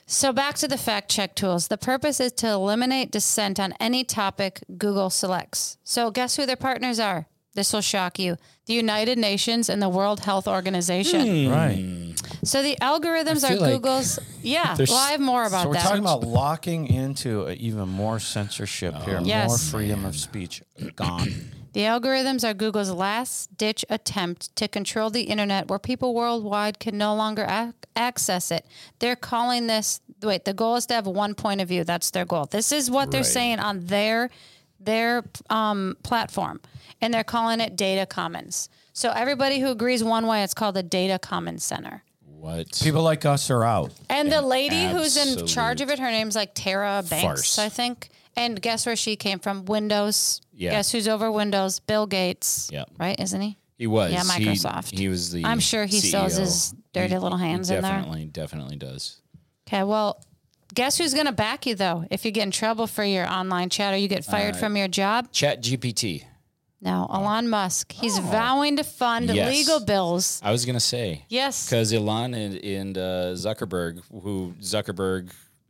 So back to the fact check tools. The purpose is to eliminate dissent on any topic Google selects. So guess who their partners are? This will shock you. The United Nations and the World Health Organization. Right. So the algorithms are Google's. Yeah. Well, I have more about that. So we're talking about locking into even more censorship here. Yes. More freedom of speech. Gone. The algorithms are Google's last-ditch attempt to control the internet where people worldwide can no longer access it. They're calling this... Wait, the goal is to have one point of view. That's their goal. This is what they're saying on their platform, and they're calling it data commons. So everybody who agrees one way, it's called the data commons center. What? People like us are out. And the lady who's in charge of it, her name's like Tara Banks, I think. And guess where she came from? Windows. Yeah. Guess who's over Windows? Bill Gates. Yeah. Right? Isn't he? He was. Yeah, Microsoft. He was the CEO. I'm sure he still has his dirty little hands in there. Definitely does. Okay, well, guess who's going to back you, though, if you get in trouble for your online chat or you get fired from your job? ChatGPT. No, Elon Musk. He's vowing to fund legal bills. I was going to say. Yes. Because Elon and Zuckerberg,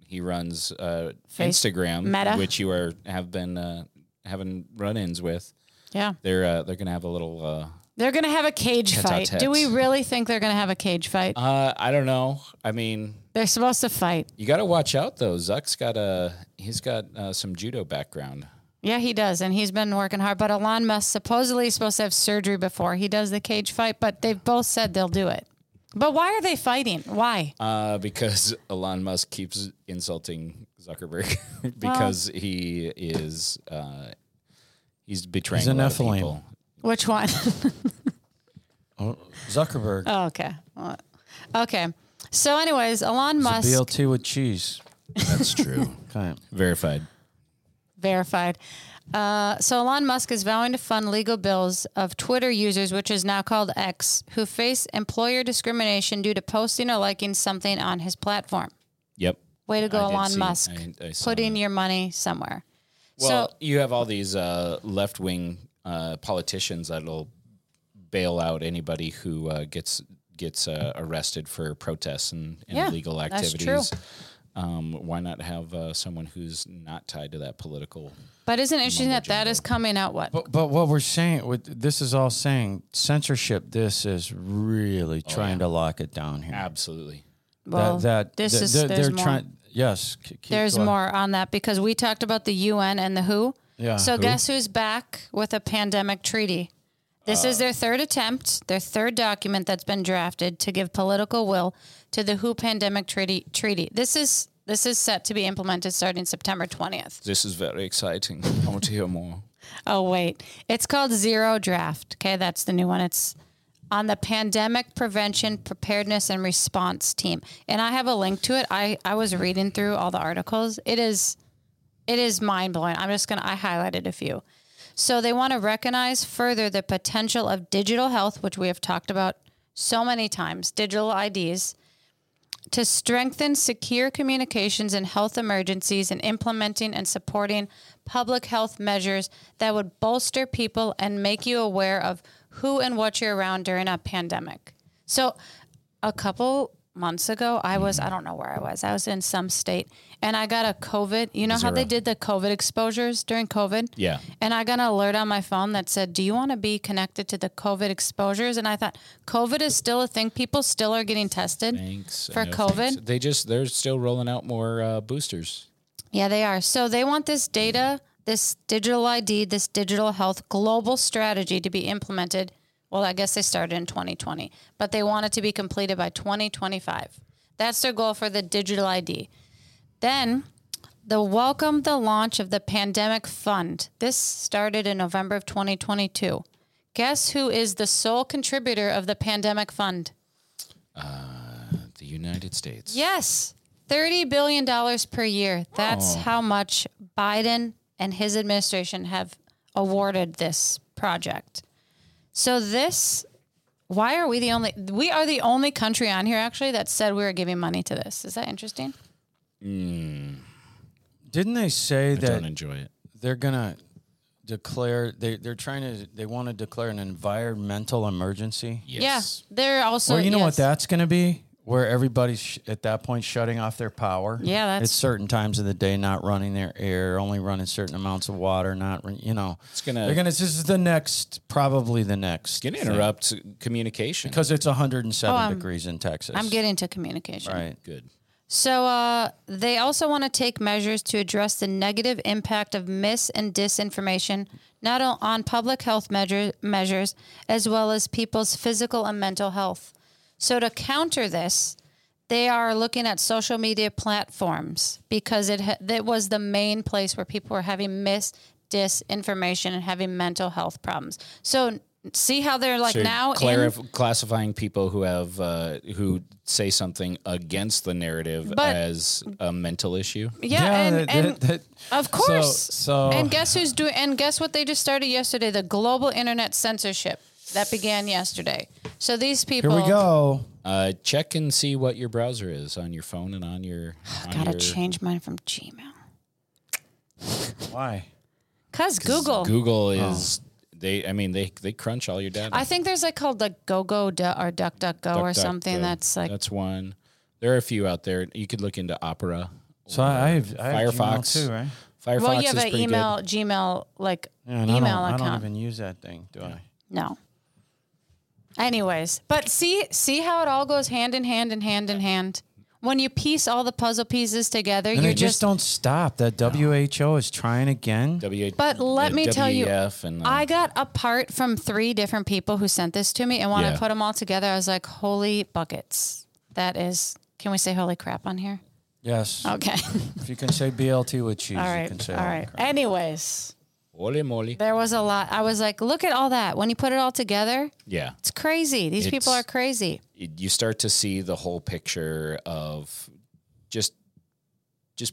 he runs Instagram, Meta, which you have been having run-ins with. Yeah, they're gonna have a little. They're gonna have a cage fight. Do we really think they're gonna have a cage fight? I don't know. I mean, they're supposed to fight. You got to watch out though. Zuck's got some judo background. Yeah, he does, and he's been working hard. But Elon Musk supposedly is supposed to have surgery before he does the cage fight. But they've both said they'll do it. But why are they fighting? Why? Because Elon Musk keeps insulting Zuckerberg because he's betraying a lot of people. Which one? Zuckerberg. Oh, okay. Okay. So anyways, Elon Musk. It's a BLT with cheese. That's true. Okay. Verified. So Elon Musk is vowing to fund legal bills of Twitter users, which is now called X, who face employer discrimination due to posting or liking something on his platform. Yep. Way to go, Elon Musk. I putting your money somewhere. Well, so, you have all these left-wing politicians that'll bail out anybody who gets arrested for protests and illegal activities. That's true. Why not have someone who's not tied to that political... But isn't it interesting that is coming out what? But what we're saying, this is all saying censorship, this is really trying to lock it down here. Absolutely. Well, there's more on that because we talked about the UN and the WHO. Yeah. So guess who's back with a pandemic treaty? This is their third attempt, their third document that's been drafted to give political will to the WHO Pandemic Treaty. This is set to be implemented starting September 20th. This is very exciting. I want to hear more. Oh, wait. It's called Zero Draft. Okay, that's the new one. It's on the Pandemic Prevention, Preparedness, and Response Team. And I have a link to it. I was reading through all the articles. It is mind-blowing. I highlighted a few. So they want to recognize further the potential of digital health, which we have talked about so many times, digital IDs, to strengthen secure communications in health emergencies and implementing and supporting public health measures that would bolster people and make you aware of who and what you're around during a pandemic. So a couple months ago, I don't know where I was. I was in some state and I got a COVID. You know how they did the COVID exposures during COVID? Yeah. And I got an alert on my phone that said, do you want to be connected to the COVID exposures? And I thought COVID is still a thing. People still are getting tested for COVID. Thanks. They're still rolling out more boosters. Yeah, they are. So they want this data, this digital ID, this digital health global strategy to be implemented. Well, I guess they started in 2020, but they want it to be completed by 2025. That's their goal for the digital ID. Then The welcome the launch of the pandemic fund. This started in November of 2022. Guess who is the sole contributor of the pandemic fund? The United States. Yes. $30 billion per year. That's how much Biden and his administration have awarded this project. So this, why are we the only, we are the only country on here actually that said we were giving money to this. Is that interesting? Didn't they say that I don't enjoy it. They're going to declare, they're trying to, they want to declare an environmental emergency? Yes. Yeah, they're also, well, you know what that's going to be? Where everybody's at that point shutting off their power. Yeah, that's... At certain times of the day, not running their air, only running certain amounts of water, not, you know. It's going to... They're going to... This is the next, probably the next... It's going to interrupt communication. Because it's 107 degrees in Texas. I'm getting to communication. Right. Good. So they also want to take measures to address the negative impact of mis- and disinformation, not on public health measures, as well as people's physical and mental health. So to counter this, they are looking at social media platforms because it was the main place where people were having disinformation and having mental health problems. So see how they're like so now classifying people who have who say something against the narrative as a mental issue. Yeah, yeah and of course. So and guess who's doing? And guess what they just started yesterday? The global internet censorship. That began yesterday. So these people... Here we go. Check and see what your browser is on your phone and on your... Gotta change mine from Gmail. Why? Because Google. Google is... They crunch all your data. I think there's like called like or DuckDuckGo or something that's like... That's one. There are a few out there. You could look into Opera. So I have Firefox Gmail too, right? Firefox well, you have an email, good. Gmail, like email account. I don't even use that thing, do I? No. Anyways, but see how it all goes hand in hand. When you piece all the puzzle pieces together, and they just don't stop. That WHO is trying again. But let me tell you, I got a part from three different people who sent this to me, and when I put them all together, I was like, holy buckets. That is, can we say holy crap on here? Yes. Okay. If you can say BLT with cheese, you can say holy crap. Anyways. Holy moly. There was a lot. I was like, look at all that. When you put it all together, it's crazy. These people are crazy. You start to see the whole picture of just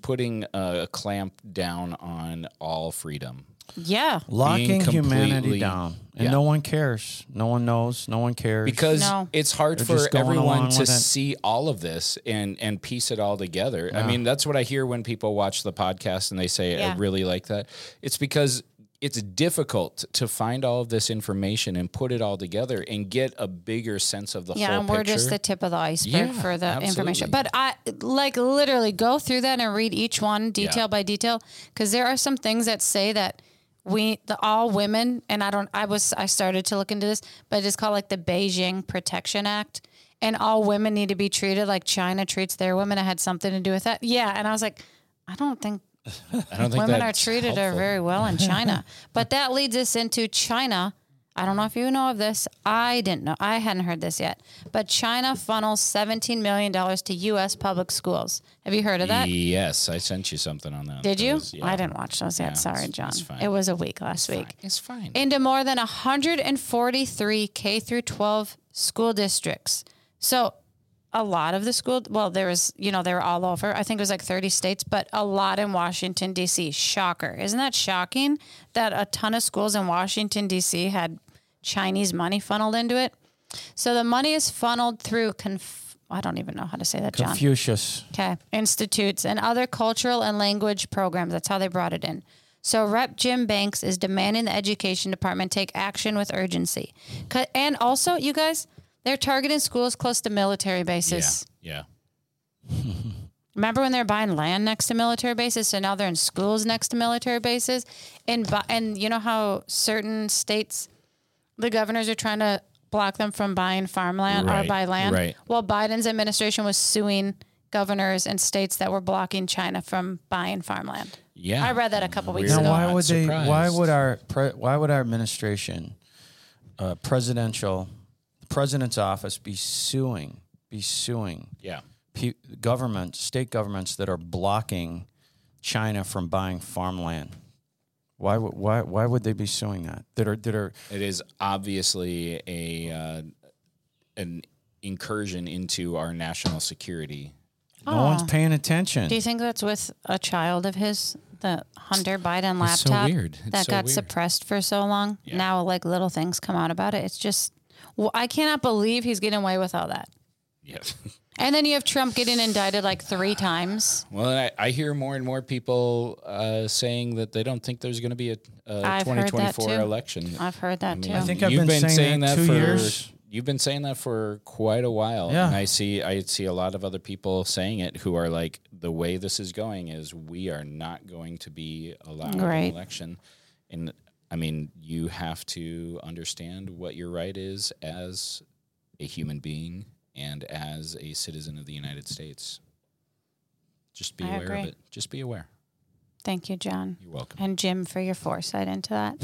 putting a clamp down on all freedom. Yeah. Locking humanity down. And no one cares. No one knows. No one cares. Because it's hard for everyone to see all of this and piece it all together. Yeah. I mean, that's what I hear when people watch the podcast and they say, I really like that. It's because it's difficult to find all of this information and put it all together and get a bigger sense of the whole picture. Yeah, and we're just the tip of the iceberg for the information. But I like literally go through that and read each one detail by detail because there are some things that say that all women, and I started to look into this, but it's called like the Beijing Protection Act, and all women need to be treated like China treats their women. It had something to do with that. Yeah. And I was like, I don't think women are treated very well in China, but that leads us into China. I don't know if you know of this. I didn't know. I hadn't heard this yet, but China funnels $17 million to U.S. public schools. Have you heard of that? Yes. I sent you something on that. Did you? I didn't watch those yet. Sorry, John. It was a week last week. It's fine. Into more than 143 K-12 school districts. So a lot of the school, there was, they were all over. I think it was like 30 states, but a lot in Washington, D.C. Shocker. Isn't that shocking that a ton of schools in Washington, D.C. had Chinese money funneled into it? So the money is funneled through I don't even know how to say that, John. Confucius. Okay. Institutes and other cultural and language programs. That's how they brought it in. So Rep. Jim Banks is demanding the Education Department take action with urgency. And also, you guys, they're targeting schools close to military bases. Yeah. Remember when they're buying land next to military bases? So now they're in schools next to military bases. And you know how certain states... The governors are trying to block them from buying farmland or buy land. Right. Well, Biden's administration was suing governors and states that were blocking China from buying farmland. Yeah, I read that a couple weeks ago. Why would they? Why would our administration, president's office, be suing? Yeah, governments, state governments that are blocking China from buying farmland. Why would they be suing that? It is obviously an incursion into our national security. Oh. No one's paying attention. Do you think that's with a child of his? The Hunter Biden laptop that got suppressed for so long. Yeah. Now, like, little things come out about it. It's just, I cannot believe he's getting away with all that. Yes. And then you have Trump getting indicted like 3 times. Well, I hear more and more people saying that they don't think there's going to be a 2024 election. I've heard that too. I think I've been saying that for 2 years. You've been saying that for quite a while. Yeah. And I see a lot of other people saying it who are like, the way this is going is we are not going to be allowed an election. And I mean, you have to understand what your right is as a human being and as a citizen of the United States. Just be aware of it. Just be aware. Thank you, John. You're welcome. And Jim, for your foresight into that.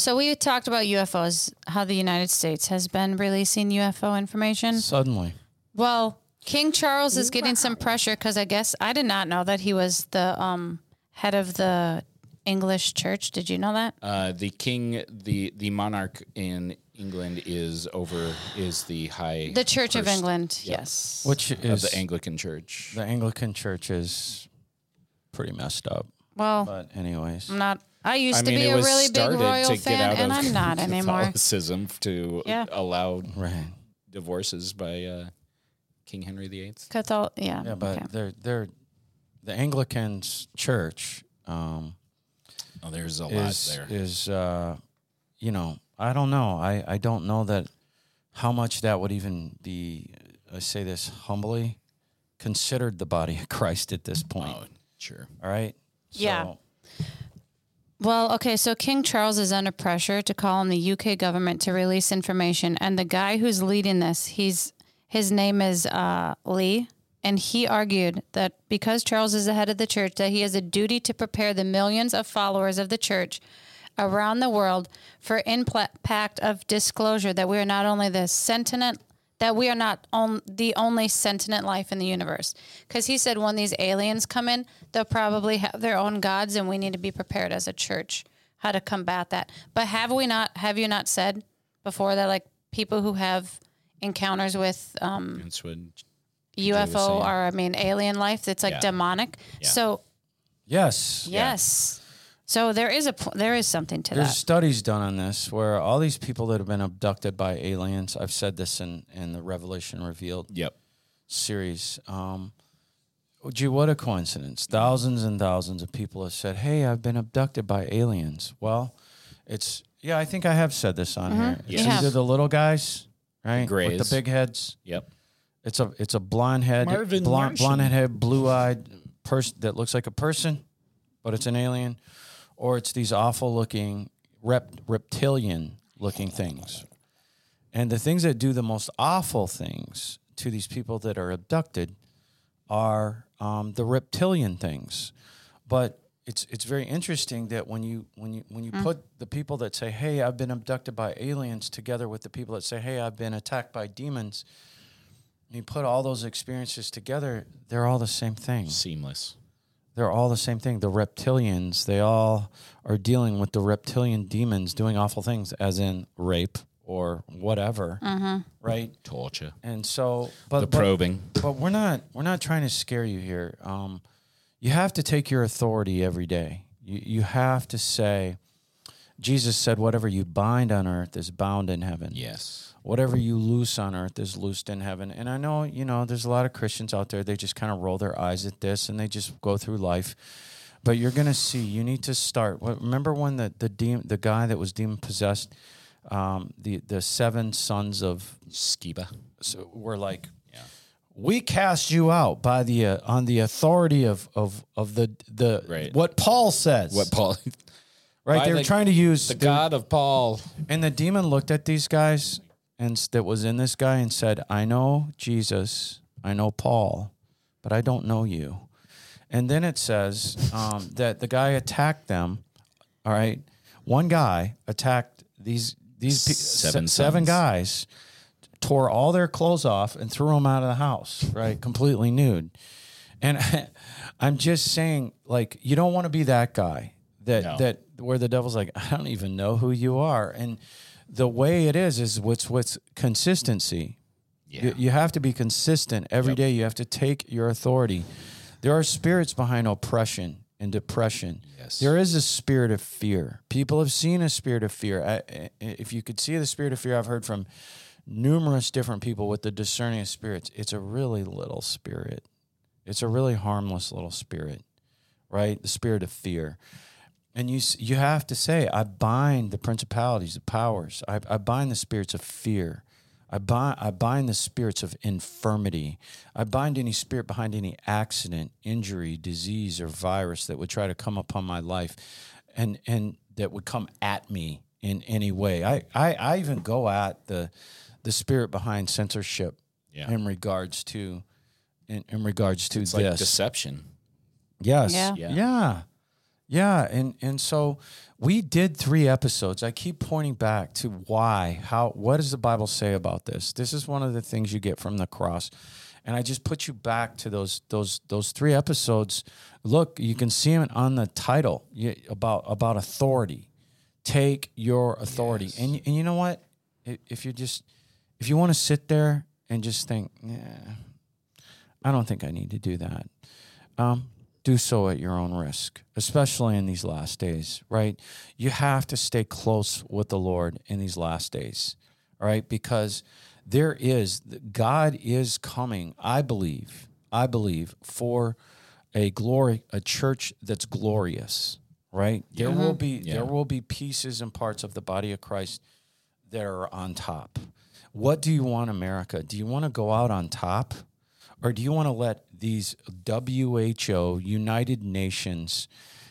So we talked about UFOs, how the United States has been releasing UFO information. Suddenly. Well, King Charles is getting some pressure because I guess I did not know that he was the head of the English church. Did you know that? The king, the monarch in England is the Church of England, yes. Which is the Anglican Church. The Anglican Church is pretty messed up. Well, but anyways. I'm not... I used to be a really big royal fan, and I'm not anymore. Catholicism to allow divorces by King Henry VIII. But the Anglicans Church. There's a lot there. I don't know. I don't know that how much that would even be. I say this humbly, considered the body of Christ at this point. Oh, sure. All right. So, yeah. Well, okay, so King Charles is under pressure to call on the UK government to release information, and the guy who's leading this, his name is Lee, and he argued that because Charles is the head of the church, that he has a duty to prepare the millions of followers of the church around the world for impact of disclosure that we are not only the only sentient life in the universe. Because he said when these aliens come in, they'll probably have their own gods, and we need to be prepared as a church how to combat that. But have you not said before that, like, people who have encounters with UFO or alien life, it's like demonic? Yeah. So, yes. Yeah. So there is something to that. There's studies done on this where all these people that have been abducted by aliens, I've said this in the Revelation Revealed series. Gee, what a coincidence. Thousands and thousands of people have said, hey, I've been abducted by aliens. Well, I think I have said this on here. It's either the little guys, right, grays, with the big heads. Yep. It's a blonde head, blue-eyed person that looks like a person, but it's an alien. Or it's these awful-looking, reptilian-looking things. And the things that do the most awful things to these people that are abducted are the reptilian things. But it's very interesting that when you put the people that say, hey, I've been abducted by aliens, together with the people that say, hey, I've been attacked by demons, and you put all those experiences together, they're all the same thing. Seamless. They're all the same thing. The reptilians, they all are dealing with the reptilian demons doing awful things, as in rape or whatever, right? Torture. And so... But probing. But we're not trying to scare you here. You have to take your authority every day. You have to say, Jesus said, whatever you bind on earth is bound in heaven. Yes. Whatever you loose on earth is loosed in heaven. And I know, there's a lot of Christians out there, they just kind of roll their eyes at this and they just go through life. But you're going to see, you need to start. Remember when the guy that was demon-possessed, the 7 sons of Sceva were like, we cast you out by the on the authority of the what Paul says. What Paul... Right, they were trying to use... The God of Paul. And the demon looked at these guys that was in this guy and said, I know Jesus, I know Paul, but I don't know you. And then it says that the guy attacked them, all right? One guy attacked these 7 guys, tore all their clothes off, and threw them out of the house, right, completely nude. And I'm just saying, like, you don't want to be that guy that where the devil's like, I don't even know who you are. And the way it is what's consistency. Yeah. You have to be consistent every day. You have to take your authority. There are spirits behind oppression and depression. Yes. There is a spirit of fear. People have seen a spirit of fear. If you could see the spirit of fear, I've heard from numerous different people with the discerning of spirits. It's a really little spirit. It's a really harmless little spirit, right? The spirit of fear. And you have to say, I bind the principalities, the powers. I bind the spirits of fear. I bind the spirits of infirmity. I bind any spirit behind any accident, injury, disease, or virus that would try to come upon my life and that would come at me in any way. I even go at the spirit behind censorship in regards to it's this. Like deception. Yes. Yeah. And so we did 3 episodes. I keep pointing back to why, how, what does the Bible say about this? This is one of the things you get from the cross. And I just put you back to those 3 episodes. Look, you can see it on the title about authority. Take your authority. Yes. And you know what? If you want to sit there and just think, I don't think I need to do that. Do so at your own risk, especially in these last days, right? You have to stay close with the Lord in these last days, all right? Because God is coming, I believe, for a church that's glorious, right? Yeah. There will be pieces and parts of the body of Christ that are on top. What do you want, America? Do you want to go out on top? Or do you want to let these WHO, United Nations,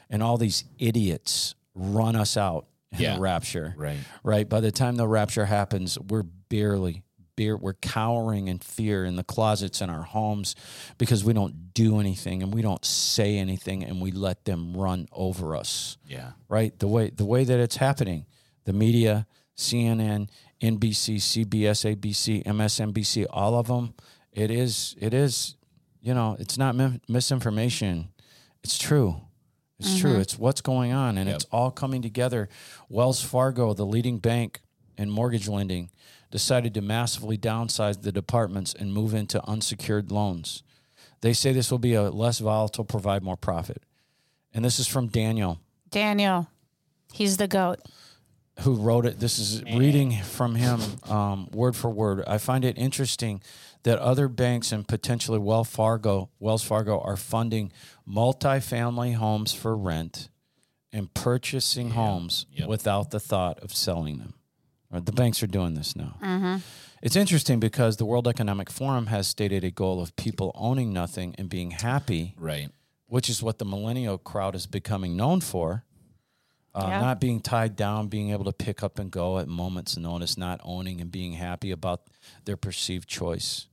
and all these idiots run us out in the rapture? Right. Right. By the time the rapture happens, we're we're cowering in fear in the closets in our homes because we don't do anything and we don't say anything and we let them run over us. Yeah. Right. The way that it's happening, the media, CNN, NBC, CBS, ABC, MSNBC, all of them. It is, you know, it's not misinformation. It's true. It's true. It's what's going on, and it's all coming together. Wells Fargo, the leading bank in mortgage lending, decided to massively downsize the departments and move into unsecured loans. They say this will be a less volatile, provide more profit. And this is from Daniel. He's the GOAT. Who wrote it. This is reading from him word for word. I find it interesting that other banks and potentially Wells Fargo are funding multifamily homes for rent and purchasing homes without the thought of selling them. The banks are doing this now. Mm-hmm. It's interesting because the World Economic Forum has stated a goal of people owning nothing and being happy, right? Which is what the millennial crowd is becoming known for. Not being tied down, being able to pick up and go at moments' notice, not owning and being happy about their perceived choice.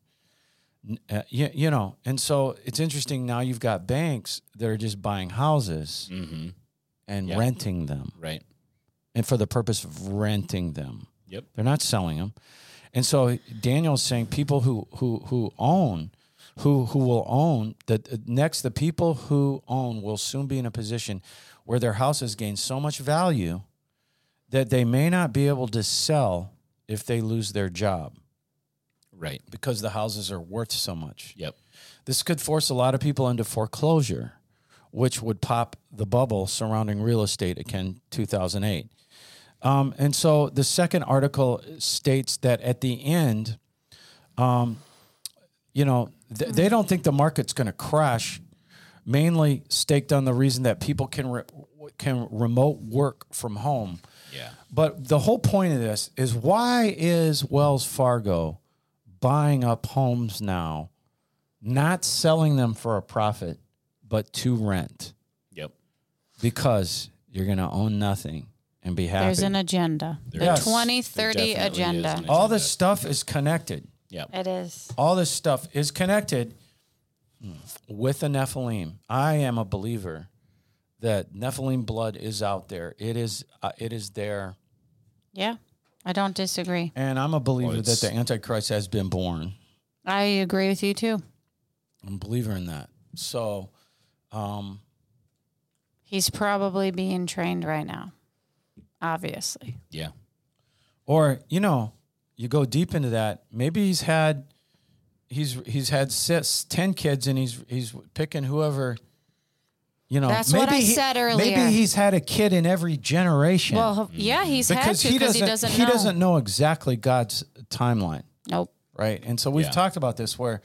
You know, and so it's interesting now you've got banks that are just buying houses and renting them. Right. And for the purpose of renting them. Yep. They're not selling them. And so Daniel's saying people the people who own will soon be in a position where their houses gain so much value that they may not be able to sell if they lose their job. Right. Because the houses are worth so much. Yep. This could force a lot of people into foreclosure, which would pop the bubble surrounding real estate again 2008. And so the second article states that at the end, you know, they don't think the market's going to crash, mainly staked on the reason that people can remote work from home. Yeah. But the whole point of this is why is Wells Fargo buying up homes now, not selling them for a profit, but to rent? Yep. Because you're going to own nothing and be happy. There's an agenda. The 2030 agenda. All this stuff is connected. Yeah, it is. All this stuff is connected with the Nephilim. I am a believer that Nephilim blood is out there. It is there. Yeah, I don't disagree. And I'm a believer that the Antichrist has been born. I agree with you too. I'm a believer in that. So He's probably being trained right now, obviously. Yeah. Or, you know, you go deep into that. Maybe he's had 10 kids and he's picking whoever, you know. That's what I said earlier. Maybe he's had a kid in every generation. Well, yeah, because he doesn't know. He doesn't know exactly God's timeline. Nope. Right. And so we've talked about this where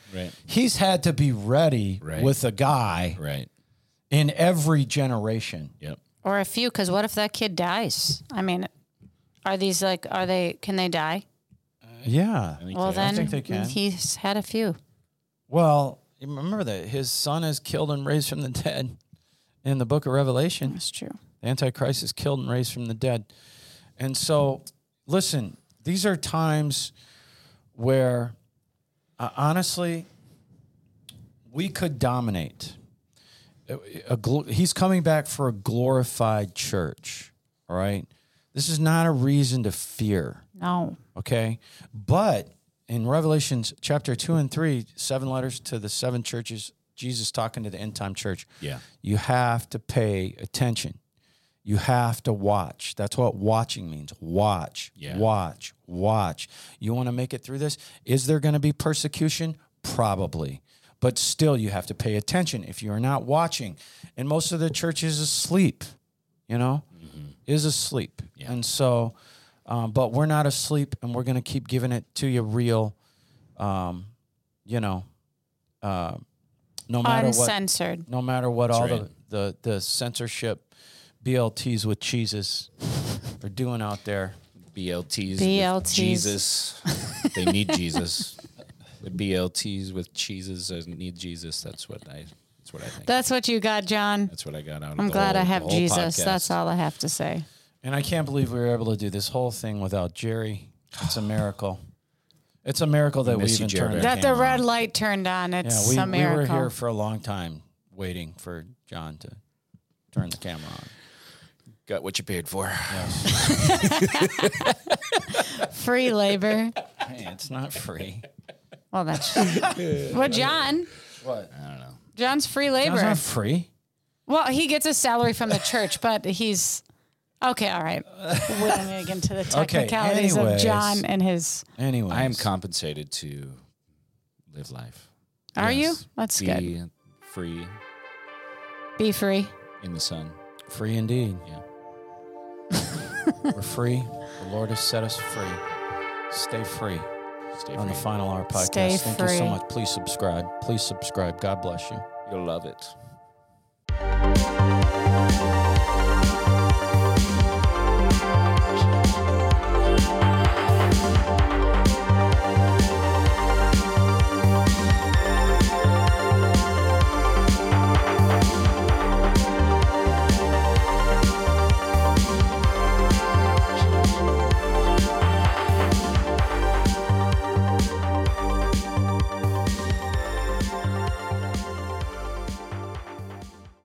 he's had to be ready with a guy in every generation. Yep. Or a few, because what if that kid dies? I mean, can they die? Yeah. Well, then I think they can. He's had a few. Well, remember that his son is killed and raised from the dead in the book of Revelation. That's true. The Antichrist is killed and raised from the dead. And so, listen, these are times where, honestly, we could dominate. He's coming back for a glorified church, all right? This is not a reason to fear. No. Okay? But in Revelation chapter 2 and 3, 7 letters to the 7 churches, Jesus talking to the end-time church. Yeah. You have to pay attention. You have to watch. That's what watching means. Watch, watch. You want to make it through this? Is there going to be persecution? Probably. But still, you have to pay attention if you are not watching. And most of the church is asleep, you know, is asleep. Yeah. And so, but we're not asleep, and we're going to keep giving it to you real, no matter uncensored. What. No matter what. That's all right. the censorship BLTs with Jesus are doing out there. BLTs. With Jesus. They need Jesus. The BLTs with cheeses need Jesus. That's what I think. That's what you got, John. That's what I got out of the whole podcast. I'm glad I have Jesus. That's all I have to say. And I can't believe we were able to do this whole thing without Jerry. It's a miracle. It's a miracle that we even turned on. That the red light turned on. It's a miracle. We were here for a long time waiting for John to turn the camera on. Got what you paid for. Yeah. Free labor. Hey, it's not free. Well, that's well, John. What? I don't know. John's free labor. John's not free. Well, he gets a salary from the church, but he's okay. All right, we're gonna get into the technicalities of John and his. Anyway, I am compensated to live life. Are you? That's good. Be free. Be free. In the sun. Free indeed. Yeah. We're free. The Lord has set us free. Stay free. Stay on free. The Final Hour podcast. Thank you so much. Please subscribe. God bless you. You'll love it.